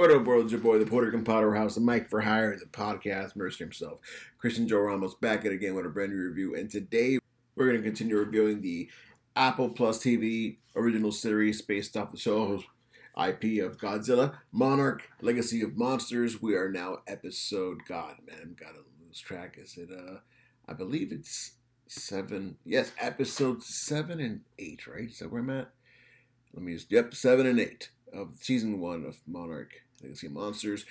What up, world? It's your boy, the Puerto Rican Potterhouse, the Mike for Hire, the podcast mercy himself, Christian Joel Ramos, back at it again with a brand new review. And today we're going to continue reviewing the Apple Plus TV original series based off the show's IP of Godzilla, Monarch, Legacy of Monsters. We are now episode, gotta lose track. Is it, I believe it's 7. Yes, episode 7 and 8, right? Is that where I'm at? Let me just, yep, 7 and 8. Of Season 1 of Monarch, Legacy of Monsters,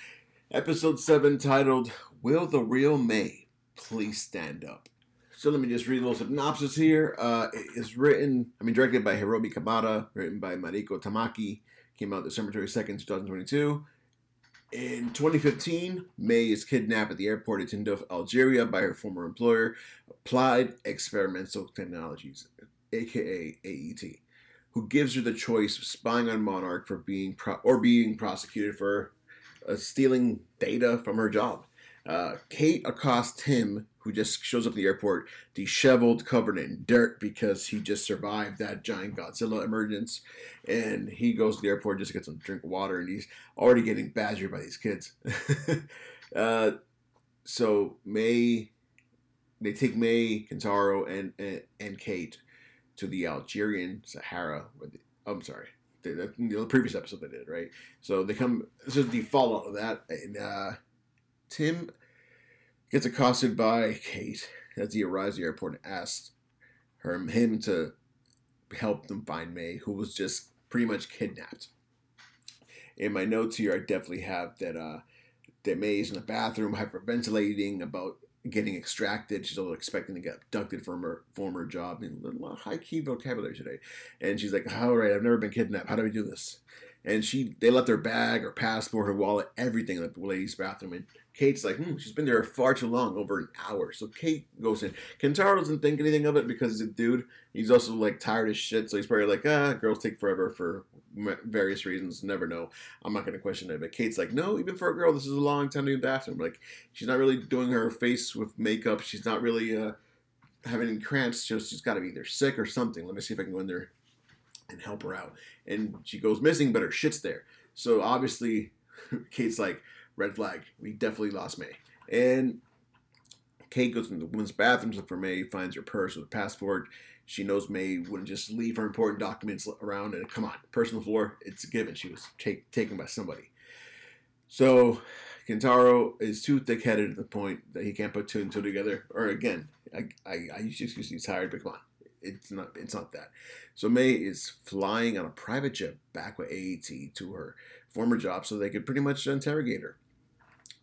Episode 7, titled, Will the Real May Please Stand Up? So let me just read a little synopsis here. It's directed by Hiroki Kabata, written by Mariko Tamaki, came out December 22nd, 2022. In 2015, May is kidnapped at the airport at Tindouf, Algeria by her former employer, Applied Experimental Technologies, aka AET. Who gives her the choice of spying on Monarch for being prosecuted for stealing data from her job. Kate accosts him, who just shows up at the airport, disheveled, covered in dirt, because he just survived that giant Godzilla emergence. And he goes to the airport just to get some drink of water, and he's already getting badgered by these kids. So they take May, Kentaro, and Kate to the Algerian Sahara. The previous episode they did, right? So they come, this is the fallout of that, and Tim gets accosted by Kate as he arrives at the airport and asks him to help them find May, who was just pretty much kidnapped. In my notes here, I definitely have that May is in the bathroom hyperventilating about getting extracted. She's also expecting to get abducted from her former job. And a lot of high-key vocabulary today. And she's like, all right, I've never been kidnapped. How do we do this? And they left her bag, her passport, her wallet, everything in the ladies' bathroom. And Kate's like, she's been there far too long, over an hour. So Kate goes in. Kentaro doesn't think anything of it because he's a dude. He's also, like, tired as shit. So he's probably like, girls take forever for various reasons. Never know. I'm not going to question it. But Kate's like, no, even for a girl, this is a long time to be in the bathroom. Like, she's not really doing her face with makeup. She's not really having any cramps. She's got to be either sick or something. Let me see if I can go in there and help her out. And she goes missing, but her shit's there. So obviously, Kate's like, red flag, we definitely lost May. And Kate goes into the women's bathrooms for May, finds her purse with a passport. She knows May wouldn't just leave her important documents around, and come on, personal floor, it's a given. She was taken by somebody. So Kentaro is too thick-headed at the point that he can't put two and two together. Or again, I usually excuse he's tired, but come on. It's not that. So May is flying on a private jet back with AET to her former job so they could pretty much interrogate her.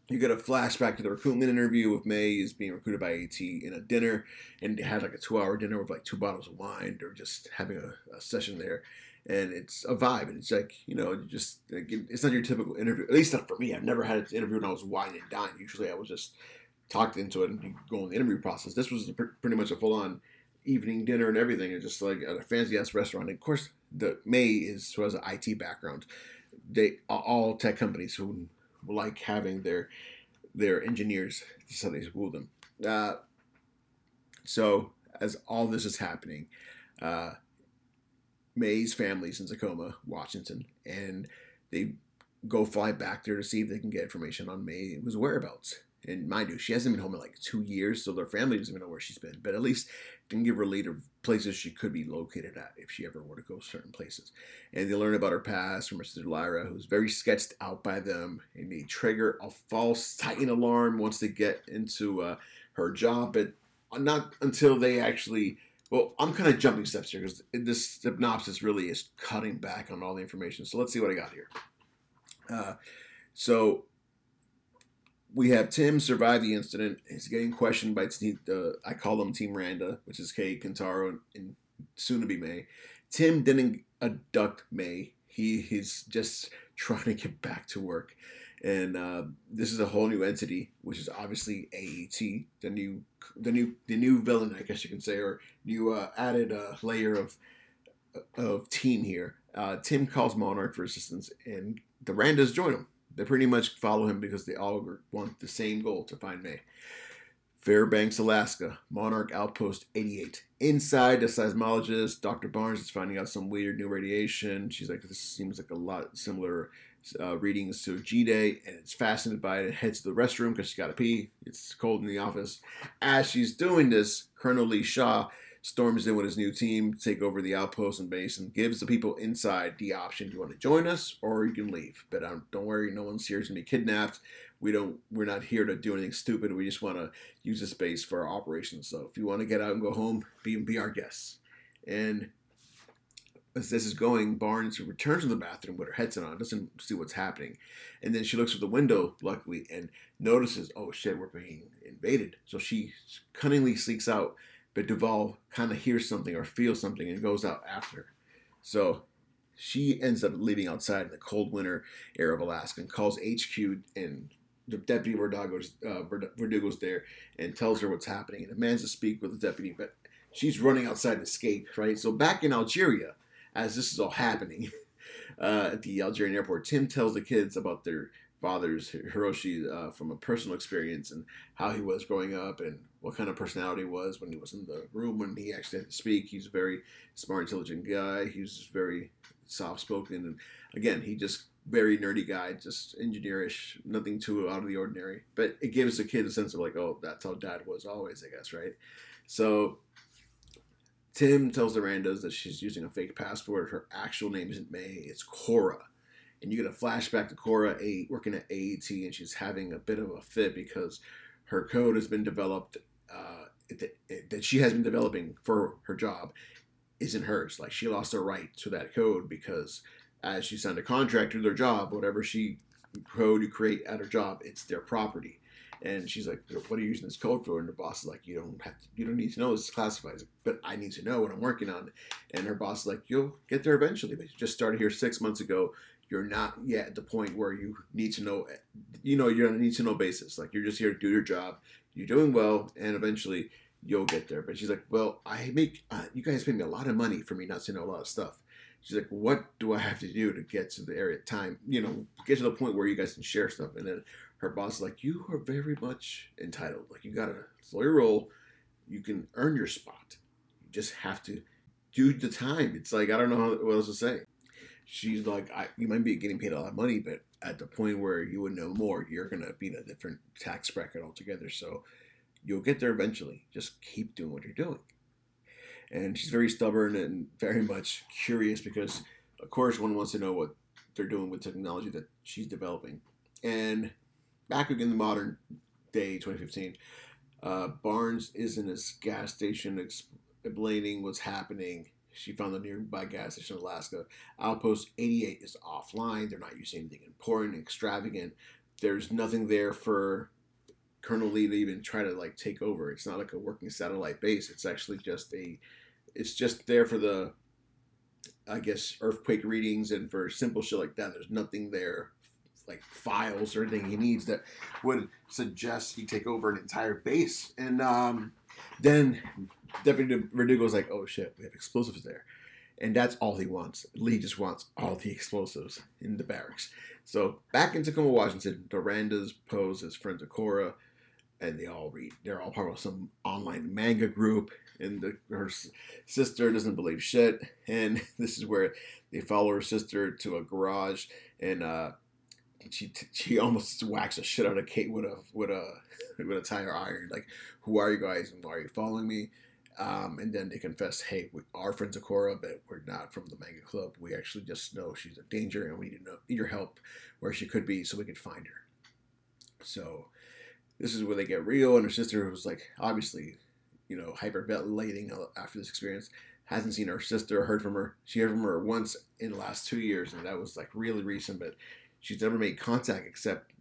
You get a flashback to the recruitment interview with May is being recruited by AET in a dinner, and they had like a 2-hour dinner with like 2 bottles of wine. They're just having a session there, and it's a vibe, and it's like, you know, just like, it's not your typical interview, at least not for me. I've never had an interview when I was wine and dine. Usually I was just talked into it and go in the interview process. This was pretty much a full-on evening dinner and everything, and just like at a fancy ass restaurant. And of course, May has an IT background. They all tech companies who like having their engineers, that's how they school them. So as all this is happening, May's family's in Tacoma, Washington, and they go fly back there to see if they can get information on May's whereabouts. And mind you, she hasn't been home in like 2 years, so their family doesn't even know where she's been. But at least they can give her a lead of places she could be located at if she ever were to go certain places. And they learn about her past from her sister Lyra, who's very sketched out by them. And they trigger a false Titan alarm once they get into her job. But not until they actually... Well, I'm kind of jumping steps here because this synopsis really is cutting back on all the information. So let's see what I got here. We have Tim survive the incident. He's getting questioned by I call them Team Randa, which is Kate, Kentaro, and soon-to-be May. Tim didn't abduct May. He's just trying to get back to work. And this is a whole new entity, which is obviously AET, the new villain, I guess you can say, or new added layer of team here. Tim calls Monarch for assistance, and the Randas join him. They pretty much follow him because they all want the same goal, to find May. Fairbanks, Alaska, Monarch Outpost 88. Inside, the seismologist, Dr. Barnes, is finding out some weird new radiation. She's like, this seems like a lot similar reading Sojide, and it's fascinated by it and heads to the restroom because she's got to pee. It's cold in the office. As she's doing this, Colonel Lee Shaw storms in with his new team to take over the outpost and base and gives the people inside the option: do you want to join us or you can leave? But don't worry, no one's here to be kidnapped. We're not here to do anything stupid. We just want to use this base for our operations. So if you want to get out and go home, be our guests. And as this is going, Barnes returns to the bathroom with her headset on, doesn't see what's happening. And then she looks at the window, luckily, and notices, oh shit, we're being invaded. So she cunningly sneaks out, but Duval kind of hears something or feels something and goes out after her. So she ends up leaving outside in the cold winter air of Alaska and calls HQ, and Deputy Verdugo's there and tells her what's happening and demands to speak with the deputy, but she's running outside to escape, right? So back in Algeria, as this is all happening at the Algerian airport, Tim tells the kids about their father's, Hiroshi, from a personal experience and how he was growing up and what kind of personality he was when he was in the room when he actually had to speak. He's a very smart, intelligent guy. He was very soft-spoken. And again, he just very nerdy guy, just engineerish, nothing too out of the ordinary. But it gives the kid a sense of like, oh, that's how dad was always, I guess, right? So Tim tells the Randos that she's using a fake passport. Her actual name isn't May, it's Cora. And you get a flashback to Cora working at AET, and she's having a bit of a fit because her code has been developed, that she has been developing for her job isn't hers. Like, she lost her right to that code because as she signed a contract to their job, whatever code you create at her job, it's their property. And she's like, what are you using this code for? And her boss is like, you don't need to know, this is classified. Like, but I need to know what I'm working on. And her boss is like, you'll get there eventually, but you just started here 6 months ago. You're not yet at the point where you need to know, you're on a need to know basis. Like, you're just here to do your job. You're doing well, and eventually you'll get there. But she's like, well, you guys pay me a lot of money for me not to know a lot of stuff. She's like, what do I have to do to get to the area time? Get to the point where you guys can share stuff. And then her boss is like, you are very much entitled. Like, you gotta slow your roll. You can earn your spot. You just have to do the time. It's like, I don't know what else to say. She's like, you might be getting paid a lot of money, but at the point where you would know more, you're going to be in a different tax bracket altogether. So you'll get there eventually. Just keep doing what you're doing. And she's very stubborn and very much curious because, of course, one wants to know what they're doing with technology that she's developing. And back again in the modern day, 2015, Barnes is in his gas station explaining what's happening. She found the nearby gas station in Alaska. Outpost 88 is offline. They're not using anything important, extravagant. There's nothing there for Colonel Lee to even try to like take over. It's not like a working satellite base. It's actually just it's just there for the, I guess, earthquake readings and for simple shit like that. There's nothing there like files or anything he needs that would suggest he take over an entire base. And then Deputy Verdugo's like, oh shit, we have explosives there. And that's all he wants. Lee just wants all the explosives in the barracks. So back in Tacoma, Washington, Doranda's pose as friends of Cora, and they all read. They're all part of some online manga group, and her sister doesn't believe shit. And this is where they follow her sister to a garage, and she almost whacks the shit out of Kate with a tire iron. Like, who are you guys and why are you following me? And then they confess, hey, we are friends of Cora, but we're not from the manga club. We actually just know she's a danger and we need your help where she could be so we could find her. So this is where they get real, and her sister was like, obviously, hyperventilating after this experience. Hasn't seen her sister or heard from her. She heard from her once in the last 2 years, and that was like really recent, but she's never made contact except,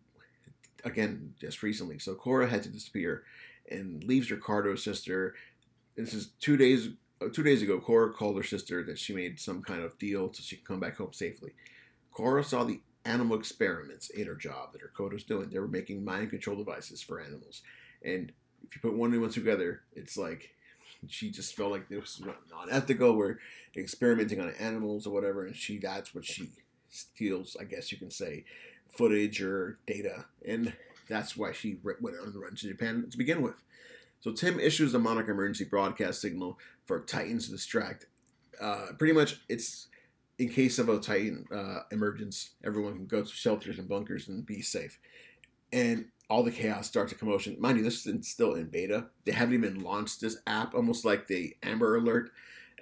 again, just recently. So Cora had to disappear and leaves her car to her sister. This is 2 days ago. Cora called her sister that she made some kind of deal so she could come back home safely. Cora saw the animal experiments in her job that her code was doing. They were making mind control devices for animals. And if you put one and one together, it's like she just felt like this was not ethical. We're experimenting on animals or whatever, and that's what she steals, I guess you can say, footage or data. And that's why she went on the run to Japan to begin with. So Tim issues the Monarch emergency broadcast signal for Titan to distract. Pretty much, it's in case of a Titan emergence, everyone can go to shelters and bunkers and be safe. And all the chaos starts a commotion. Mind you, this is still in beta. They haven't even launched this app, almost like the Amber Alert.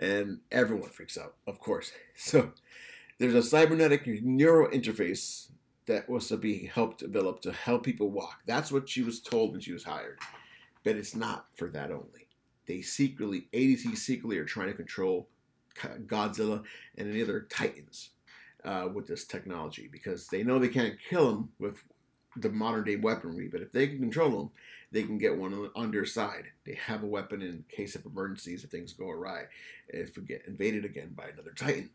And everyone freaks out, of course. So there's a cybernetic neural interface that was to be helped develop to help people walk. That's what she was told when she was hired. But it's not for that only. They secretly, ADT secretly, are trying to control Godzilla and any other Titans with this technology, because they know they can't kill them with the modern day weaponry, but if they can control them, they can get one on their side. They have a weapon in case of emergencies if things go awry, if we get invaded again by another Titan.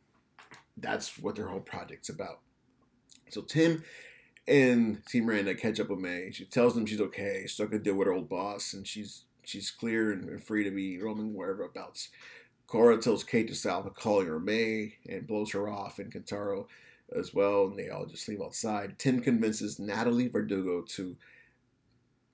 That's what their whole project's about. So Tim and Team Miranda catch up with May. She tells them she's okay, she's not gonna deal with her old boss, and she's clear and free to be roaming whereabouts. Korra tells Kate to stop calling her May and blows her off, and Kentaro as well, and they all just leave outside. Tim convinces Natalie Verdugo to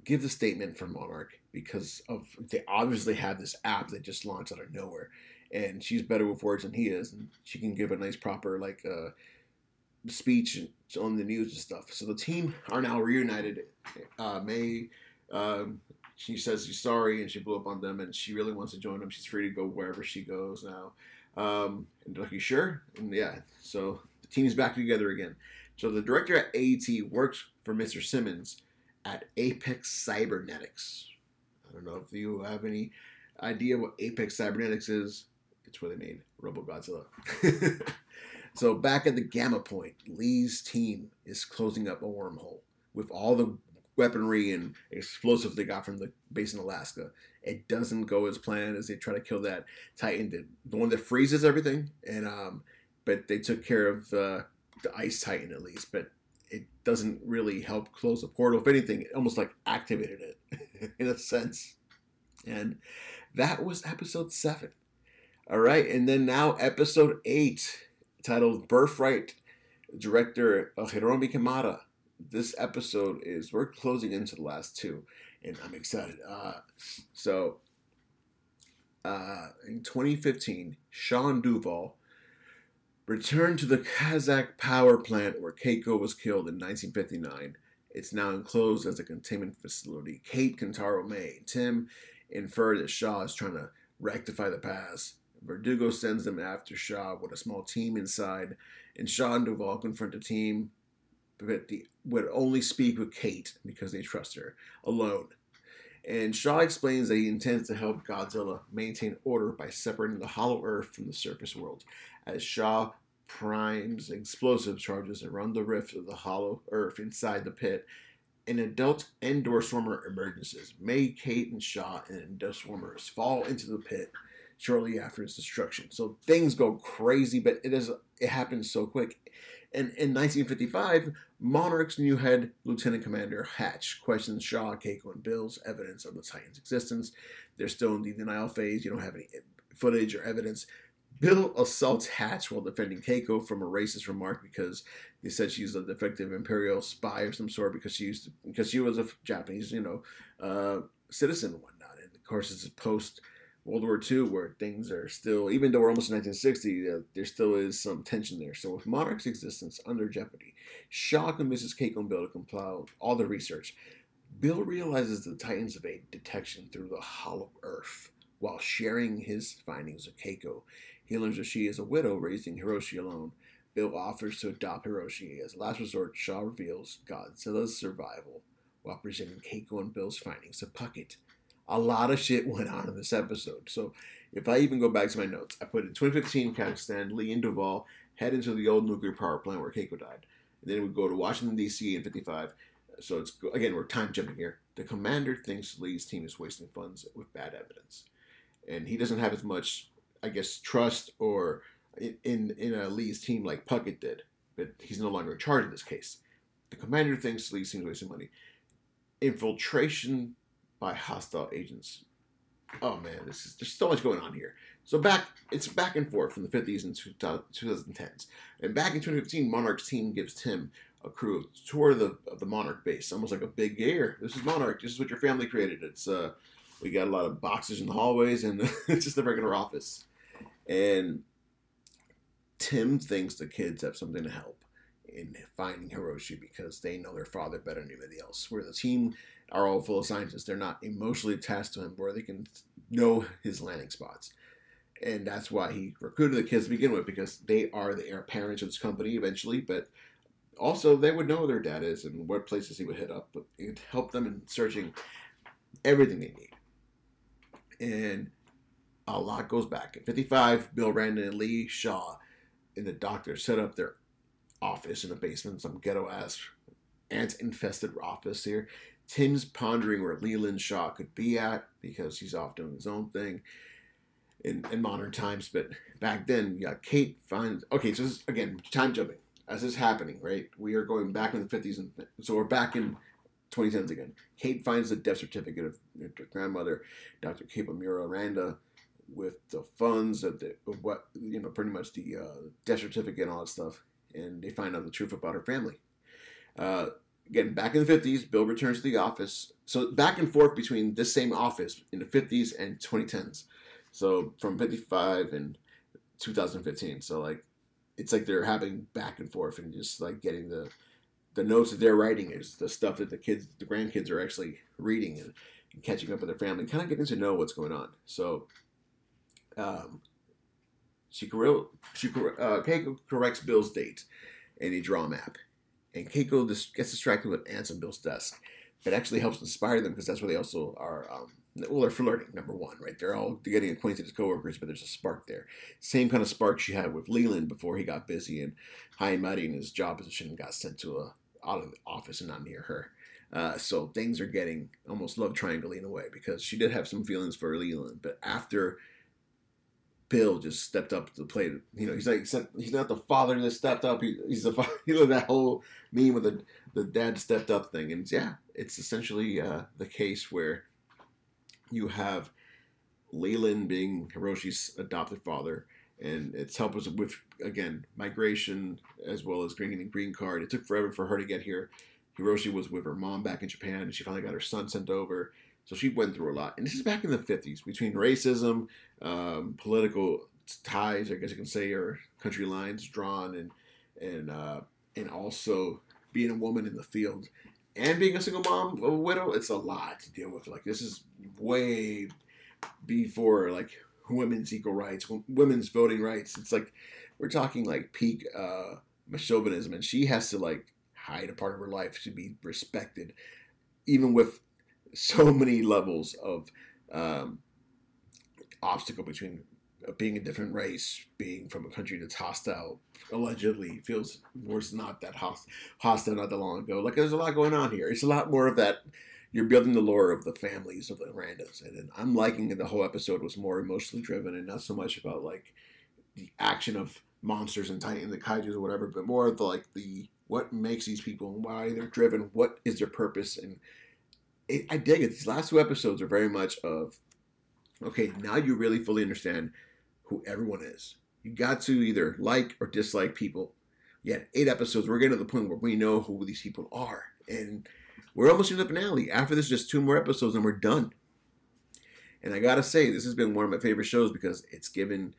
give the statement for Monarch because of they obviously have this app that just launched out of nowhere, and she's better with words than he is, and she can give a nice proper speech on the news and stuff. So the team are now reunited. May, she says she's sorry and she blew up on them and she really wants to join them. She's free to go wherever she goes now. And like, you sure? And yeah, so the team's back together again. So the director at AET works for Mr. Simmons at Apex Cybernetics. I don't know if you have any idea what Apex Cybernetics is. It's where they made RoboGodzilla. So back at the Gamma Point, Lee's team is closing up a wormhole with all the weaponry and explosives they got from the base in Alaska. It doesn't go as planned as they try to kill that Titan, the one that freezes everything. And but they took care of the Ice Titan at least, but it doesn't really help close the portal. If anything, it almost like activated it in a sense. And that was episode 7. All right, and then now episode 8, titled Birthright, director Hiroki Kabata. This episode is, we're closing into the last two, and I'm excited. In 2015, Sean Duvall returned to the Kazakh power plant where Keiko was killed in 1959. It's now enclosed as a containment facility. Kate, Kentaro, May, and Tim infer that Shaw is trying to rectify the past. Verdugo sends them after Shaw with a small team inside, and Sean Duvall confront the team, but they would only speak with Kate because they trust her alone. And Shaw explains that he intends to help Godzilla maintain order by separating the hollow earth from the surface world. As Shaw primes explosive charges around the rift of the hollow earth inside the pit, an adult Endor Swarmer emerges. May, Kate, and Shaw and Endor Swarmers fall into the pit shortly after its destruction. So things go crazy, but it happens so quick. And in 1955, Monarch's new head, Lieutenant Commander Hatch, questions Shaw, Keiko, and Bill's evidence of the Titan's existence. They're still in the denial phase. You don't have any footage or evidence. Bill assaults Hatch while defending Keiko from a racist remark because they said she's a defective Imperial spy of some sort because she was a Japanese, citizen and whatnot. And of course, it's a post World War II, where things are still, even though we're almost in 1960, there still is some tension there. So with Monarch's existence under jeopardy, Shaw convinces Keiko and Bill to comply with all the research. Bill realizes the Titans evade detection through the hollow earth while sharing his findings with Keiko. He learns that she is a widow raising Hiroshi alone. Bill offers to adopt Hiroshi. As a last resort, Shaw reveals Godzilla's survival while presenting Keiko and Bill's findings to Puckett. A lot of shit went on in this episode. So if I even go back to my notes, I put in 2015, Kazakhstan, Lee and Duvall head into the old nuclear power plant where Keiko died. And then we go to Washington, D.C. in 55. So it's, again, we're time jumping here. The commander thinks Lee's team is wasting funds with bad evidence. And he doesn't have as much, I guess, trust or in Lee's team like Puckett did. But he's no longer in charge of this case. The commander thinks Lee's team is wasting money. Infiltration by hostile agents. Oh man, there's so much going on here. So it's back and forth from the 50s and 2010s. And back in 2015, Monarch's team gives Tim a crew tour of the Monarch base, almost like a big gear. This is Monarch. This is what your family created. It's we got a lot of boxes in the hallways, and it's just the regular office. And Tim thinks the kids have something to help in finding Hiroshi because they know their father better than anybody else. Where the team are all full of scientists, they're not emotionally attached to him, where they can know his landing spots. And that's why he recruited the kids to begin with, because they are the heir parents of this company eventually, but also they would know where their dad is and what places he would hit up, but it helped them in searching everything they need. And a lot goes back. In 55, Bill Randon and Lee Shaw and the doctor set up their office in the basement, some ghetto-ass ant-infested office here. Tim's pondering where Leland Shaw could be at because he's off doing his own thing in modern times. But back then, yeah, Kate finds... Okay, so this is, again, time jumping. As this is happening, right? We are going back in the 50s, and so we're back in 2010s again. Kate finds the death certificate of her grandmother, Dr. Capamura Aranda, with the funds of the, what, you know, pretty much the death certificate and all that stuff, and they find out the truth about her family. Again, back in the 50s, Bill returns to the office. So back and forth between this same office in the 50s and 2010s. So from 55 and 2015. So like, it's like they're happening back and forth and just like getting the notes that they're writing is the stuff that the kids, the grandkids are actually reading and catching up with their family, kind of getting to know what's going on. So Keiko corrects Bill's date and they draw a map. And Keiko gets distracted with ants on Bill's desk. That actually helps inspire them because that's where they also are, well, they're flirting, number one, right? They're all getting acquainted as coworkers, but there's a spark there. Same kind of spark she had with Leland before he got busy and high and mighty in his job position got sent to out of the office and not near her. So things are getting almost love triangle-y in a way because she did have some feelings for Leland, but after Bill just stepped up to the plate, you know, he's like, he's not the father that stepped up. He's the father, you know, that whole meme with the dad stepped up thing. And yeah, it's essentially the case where you have Leland being Hiroshi's adopted father, and it's helped us with, again, migration as well as getting a green card. It took forever for her to get here. Hiroshi was with her mom back in Japan, and she finally got her son sent over. So she went through a lot. And this is back in the 50s, between racism, political ties, I guess you can say, or country lines drawn, and also being a woman in the field. And being a single mom, a widow, it's a lot to deal with. Like, this is way before, like, women's equal rights, women's voting rights. It's like, we're talking, like, peak chauvinism. And she has to, like, hide a part of her life to be respected, even with so many levels of obstacle between being a different race, being from a country that's hostile, allegedly feels was not that hostile not that long ago. Like, there's a lot going on here. It's a lot more of that. You're building the lore of the families of the randos. And I'm liking that the whole episode was more emotionally driven and not so much about, like, the action of monsters and Titan, the kaijus or whatever, but more of the, like, the what makes these people and why they're driven, what is their purpose. And I dig it. These last two episodes are very much of, okay, now you really fully understand who everyone is. You got to either like or dislike people. You had 8 episodes. We're getting to the point where we know who these people are. And we're almost in the finale. After this, just 2 more episodes and we're done. And I gotta say, this has been one of my favorite shows because it's given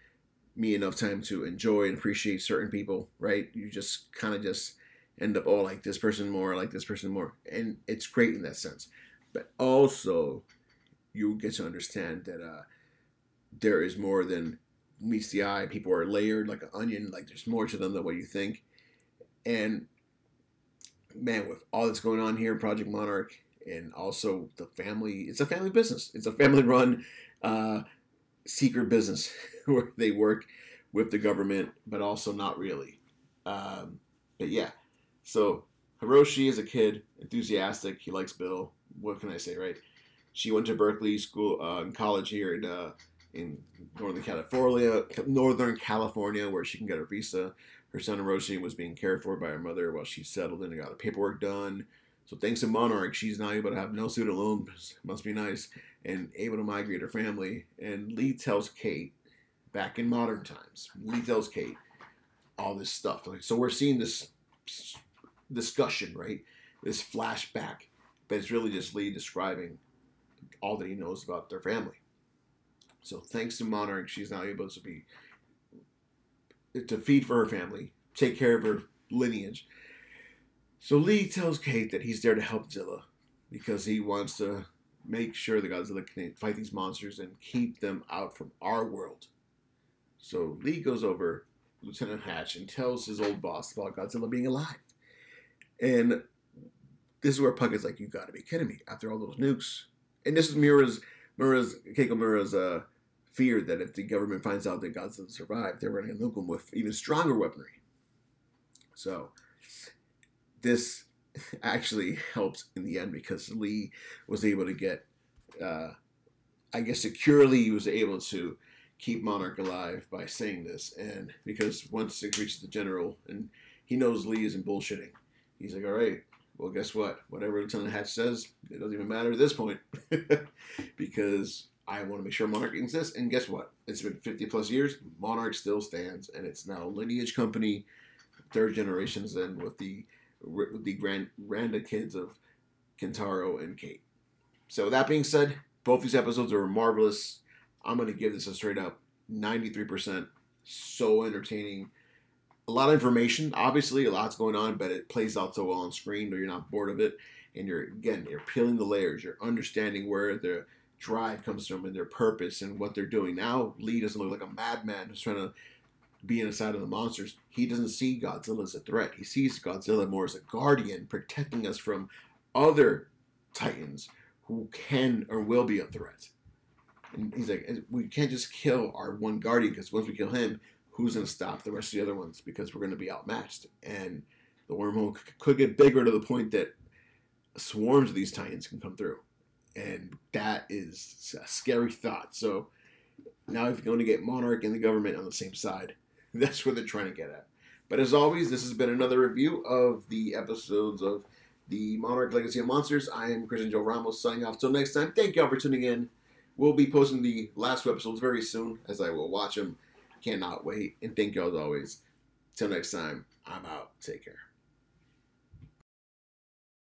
me enough time to enjoy and appreciate certain people, right? You just kind of just end up, oh, like this person more, like this person more. And it's great in that sense. But also, you get to understand that there is more than meets the eye. People are layered like an onion. Like, there's more to them than what you think. And man, with all that's going on here, Project Monarch, and also the family, it's a family business. It's a family-run secret business where they work with the government, but also not really. But yeah, so Hiroshi is a kid, enthusiastic. He likes Bill. What can I say, right? She went to Berkeley school and college here in Northern California, where she can get her visa. Her son Hiroshi was being cared for by her mother while she settled in and got her paperwork done. So thanks to Monarch, she's now able to have no student loan, must be nice, and able to migrate her family. And Lee tells Kate, back in modern times, Lee tells Kate all this stuff. So we're seeing this discussion, right? This flashback, but it's really just Lee describing all that he knows about their family. So thanks to Monarch, she's now able to be to feed for her family, take care of her lineage. So Lee tells Kate that he's there to help Zilla because he wants to make sure that Godzilla can fight these monsters and keep them out from our world. So Lee goes over Lieutenant Hatch and tells his old boss about Godzilla being alive. And this is where Puckett's like, you gotta be kidding me, after all those nukes. And this is Keiko Miura's fear that if the government finds out that Godzilla survived, they're going to nuke him with even stronger weaponry. So this actually helped in the end because Lee was able to get, securely he was able to keep Monarch alive by saying this. And because once it reaches the general, and he knows Lee isn't bullshitting, he's like, all right, well, guess what? Whatever Lieutenant Hatch says, it doesn't even matter at this point because I want to make sure Monarch exists. And guess what? It's been 50 plus years. Monarch still stands, and it's now a lineage company, third generations in with the Randa kids of Kentaro and Kate. So that being said, both these episodes are marvelous. I'm going to give this a straight up 93%. So entertaining. A lot of information, obviously, a lot's going on, but it plays out so well on screen that you're not bored of it. And you're peeling the layers. You're understanding where the drive comes from and their purpose and what they're doing. Now, Lee doesn't look like a madman who's trying to be inside of the monsters. He doesn't see Godzilla as a threat. He sees Godzilla more as a guardian protecting us from other titans who can or will be a threat. And he's like, we can't just kill our one guardian because once we kill him, who's going to stop the rest of the other ones? Because we're going to be outmatched. And the wormhole could get bigger to the point that swarms of these titans can come through. And that is a scary thought. So now if you're going to get Monarch and the government on the same side, that's what they're trying to get at. But as always, this has been another review of the episodes of the Monarch Legacy of Monsters. I am Christian Joel Ramos signing off. Till next time, thank y'all for tuning in. We'll be posting the last two episodes very soon as I will watch them. Cannot wait. And thank y'all as always. Till next time, I'm out. Take care.